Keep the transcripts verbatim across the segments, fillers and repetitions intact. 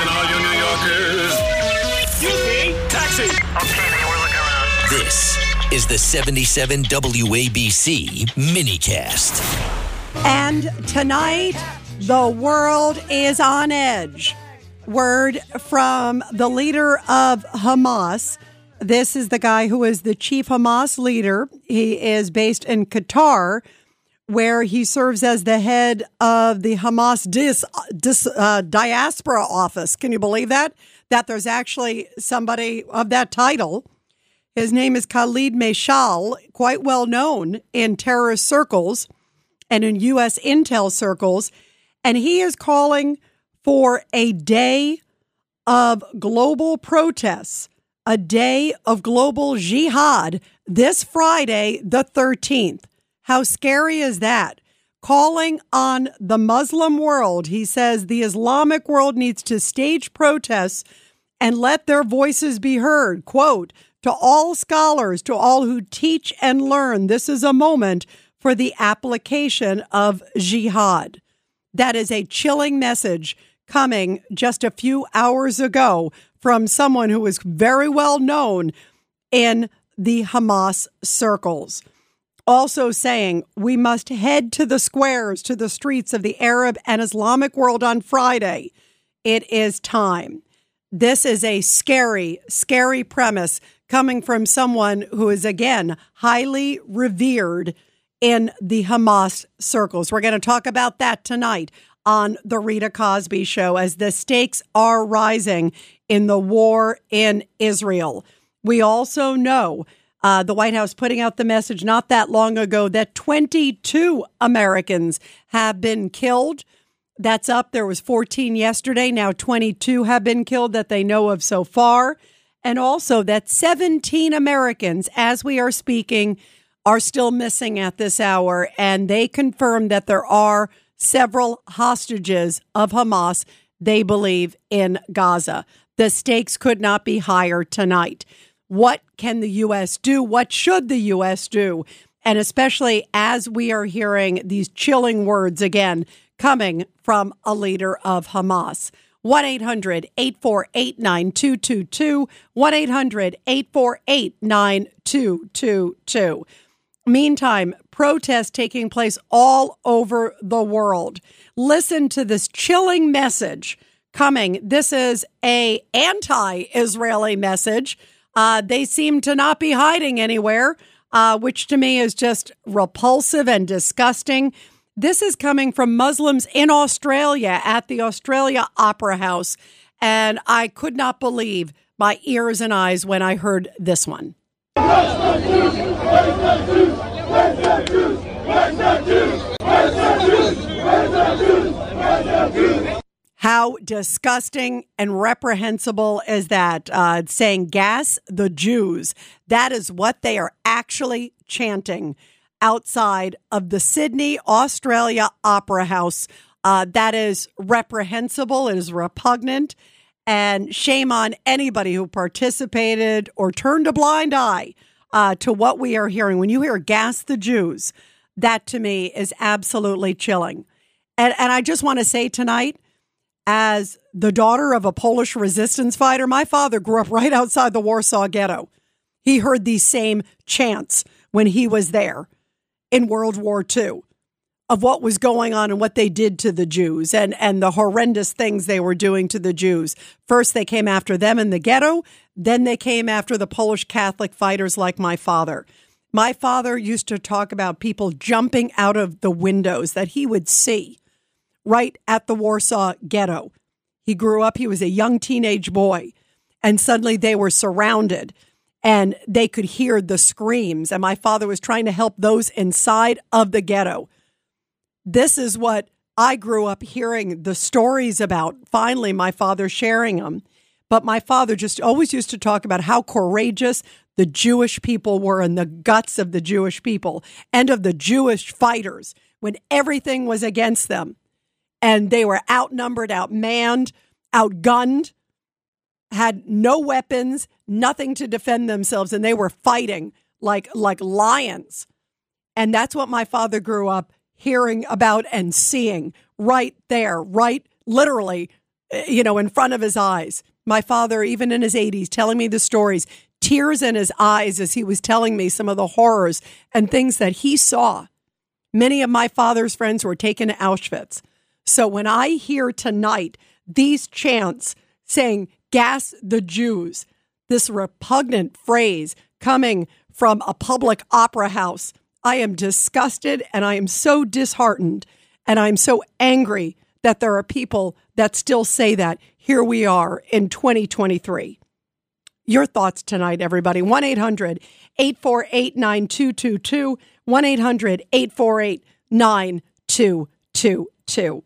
Listen, all you New Yorkers. You see? Taxi! Okay, man, we're looking around. This is the seventy-seven W A B C minicast. And tonight, the world is on edge. Word from the leader of Hamas. This is the guy who is the chief Hamas leader. He is based in Qatar, where he serves as the head of the Hamas dis, dis, uh, diaspora office. Can you believe that? That there's actually somebody of that title. His name is Khalid Meshal, quite well known in terrorist circles and in U S intel circles. And he is calling for a day of global protests, a day of global jihad this Friday, the thirteenth. How scary is that? Calling on the Muslim world, he says the Islamic world needs to stage protests and let their voices be heard. Quote, to all scholars, to all who teach and learn, this is a moment for the application of jihad. That is a chilling message coming just a few hours ago from someone who is very well known in the Hamas circles. Also saying we must head to the squares, to the streets of the Arab and Islamic world on Friday. It is time. This is a scary, scary premise coming from someone who is, again, highly revered in the Hamas circles. We're going to talk about that tonight on the Rita Cosby Show as the stakes are rising in the war in Israel. We also know Uh, the White House putting out the message not that long ago that twenty-two Americans have been killed. That's up. There was fourteen yesterday. Now twenty-two have been killed that they know of so far. And also that seventeen Americans, as we are speaking, are still missing at this hour. And they confirmed that there are several hostages of Hamas, they believe, in Gaza. The stakes could not be higher tonight. What can the U S do? What should the U S do? And especially as we are hearing these chilling words again coming from a leader of Hamas. one eight hundred eight four eight nine two two two. one eight hundred eight four eight nine two two two. Meantime, protests taking place all over the world. Listen to this chilling message coming. This is a anti-Israeli message. Uh, they seem to not be hiding anywhere, uh, which to me is just repulsive and disgusting. This is coming from Muslims in Australia at the Australia Opera House. And I could not believe my ears and eyes when I heard this one. How disgusting and reprehensible is that? Uh, saying, gas the Jews. That is what they are actually chanting outside of the Sydney, Australia Opera House. Uh, that is reprehensible. It is repugnant. And shame on anybody who participated or turned a blind eye uh, to what we are hearing. When you hear gas the Jews, that to me is absolutely chilling. And, and I just want to say tonight, as the daughter of a Polish resistance fighter, my father grew up right outside the Warsaw Ghetto. He heard these same chants when he was there in World War Two of what was going on and what they did to the Jews and, and the horrendous things they were doing to the Jews. First, they came after them in the ghetto. Then they came after the Polish Catholic fighters like my father. My father used to talk about people jumping out of the windows that he would see right at the Warsaw Ghetto. He grew up, he was a young teenage boy, and suddenly they were surrounded and they could hear the screams. And my father was trying to help those inside of the ghetto. This is what I grew up hearing the stories about. Finally, my father sharing them. But my father just always used to talk about how courageous the Jewish people were and the guts of the Jewish people and of the Jewish fighters when everything was against them. And they were outnumbered, outmanned, outgunned, had no weapons, nothing to defend themselves. And they were fighting like like lions. And that's what my father grew up hearing about and seeing right there, right literally you know, in front of his eyes. My father, even in his eighties, telling me the stories, tears in his eyes as he was telling me some of the horrors and things that he saw. Many of my father's friends were taken to Auschwitz. So when I hear tonight these chants saying, "Gas the Jews," this repugnant phrase coming from a public opera house, I am disgusted and I am so disheartened and I'm so angry that there are people that still say that. Here we are in twenty twenty-three. Your thoughts tonight, everybody. one eight hundred, eight four eight, nine two two two. one eight hundred, eight four eight, nine two two two.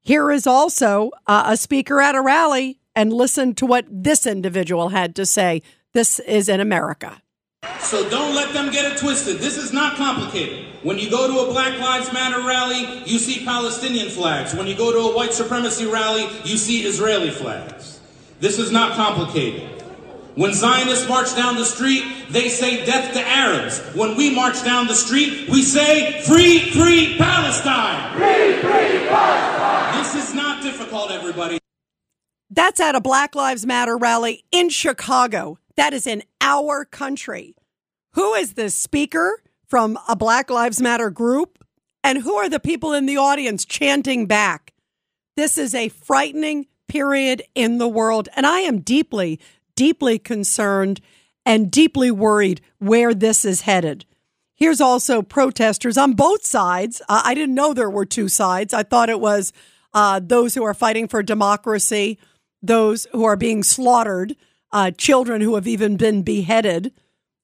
Here is also uh, a speaker at a rally, and listen to what this individual had to say. This is in America. So don't let them get it twisted. This is not complicated. When you go to a Black Lives Matter rally, you see Palestinian flags. When you go to a white supremacy rally, you see Israeli flags. This is not complicated. When Zionists march down the street, they say death to Arabs. When we march down the street, we say free, free Palestine. Free, free Palestine. This is not difficult, everybody. That's at a Black Lives Matter rally in Chicago. That is in our country. Who is this speaker from a Black Lives Matter group? And who are the people in the audience chanting back? This is a frightening period in the world. And I am deeply, deeply concerned and deeply worried where this is headed. Here's also protesters on both sides. Uh, I didn't know there were two sides. I thought it was uh, those who are fighting for democracy, those who are being slaughtered, Uh, children who have even been beheaded.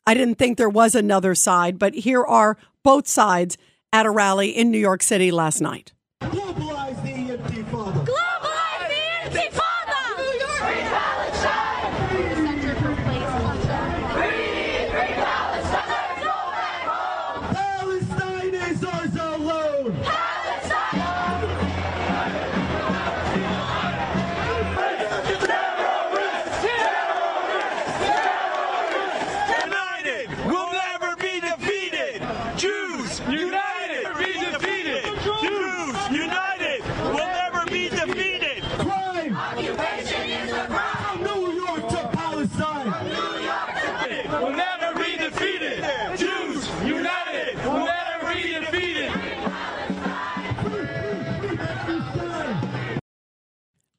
I didn't think there was another side, but here are both sides at a rally in New York City last night. Globalize the Intifada. Globalize the Intifada. New York, free Palestine. The Center for Place Culture. Free, free Palestine. Go back home. Palestine is ours alone.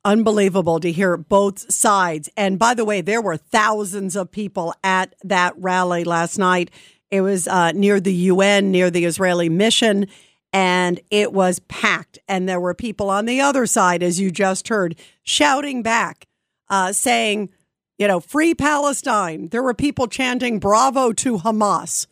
Unbelievable to hear both sides. And by the way, there were thousands of people at that rally last night. It was uh, near the U N, near the Israeli mission, and it was packed. And there were people on the other side, as you just heard, shouting back, uh, saying, you know, free Palestine. There were people chanting bravo to Hamas.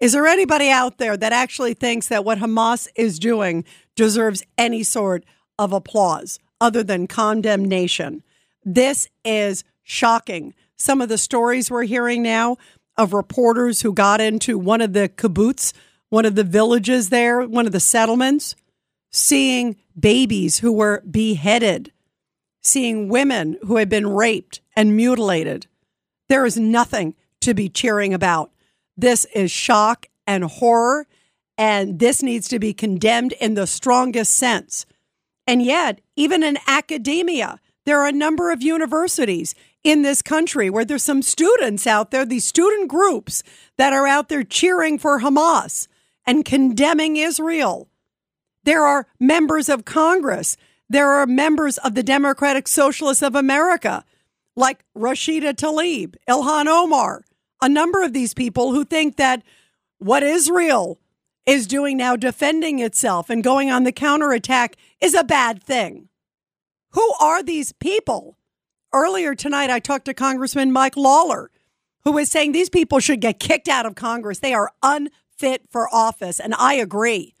Is there anybody out there that actually thinks that what Hamas is doing deserves any sort of applause other than condemnation? This is shocking. Some of the stories we're hearing now of reporters who got into one of the kibbutz, one of the villages there, one of the settlements, seeing babies who were beheaded, seeing women who had been raped and mutilated. There is nothing to be cheering about. This is shock and horror, and this needs to be condemned in the strongest sense. And yet, even in academia, there are a number of universities in this country where there's some students out there, these student groups that are out there cheering for Hamas and condemning Israel. There are members of Congress. There are members of the Democratic Socialists of America, like Rashida Tlaib, Ilhan Omar, a number of these people who think that what Israel is doing now, defending itself and going on the counterattack, is a bad thing. Who are these people? Earlier tonight, I talked to Congressman Mike Lawler, who was saying these people should get kicked out of Congress. They are unfit for office, and I agree.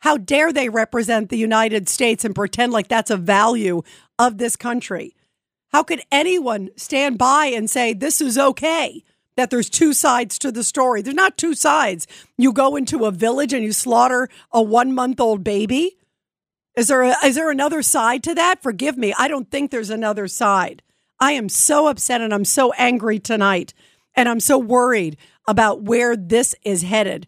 How dare they represent the United States and pretend like that's a value of this country? How could anyone stand by and say this is okay, that there's two sides to the story? There's not two sides. You go into a village and you slaughter a one-month-old baby. Is there, a, is there another side to that? Forgive me. I don't think there's another side. I am so upset and I'm so angry tonight. And I'm so worried about where this is headed.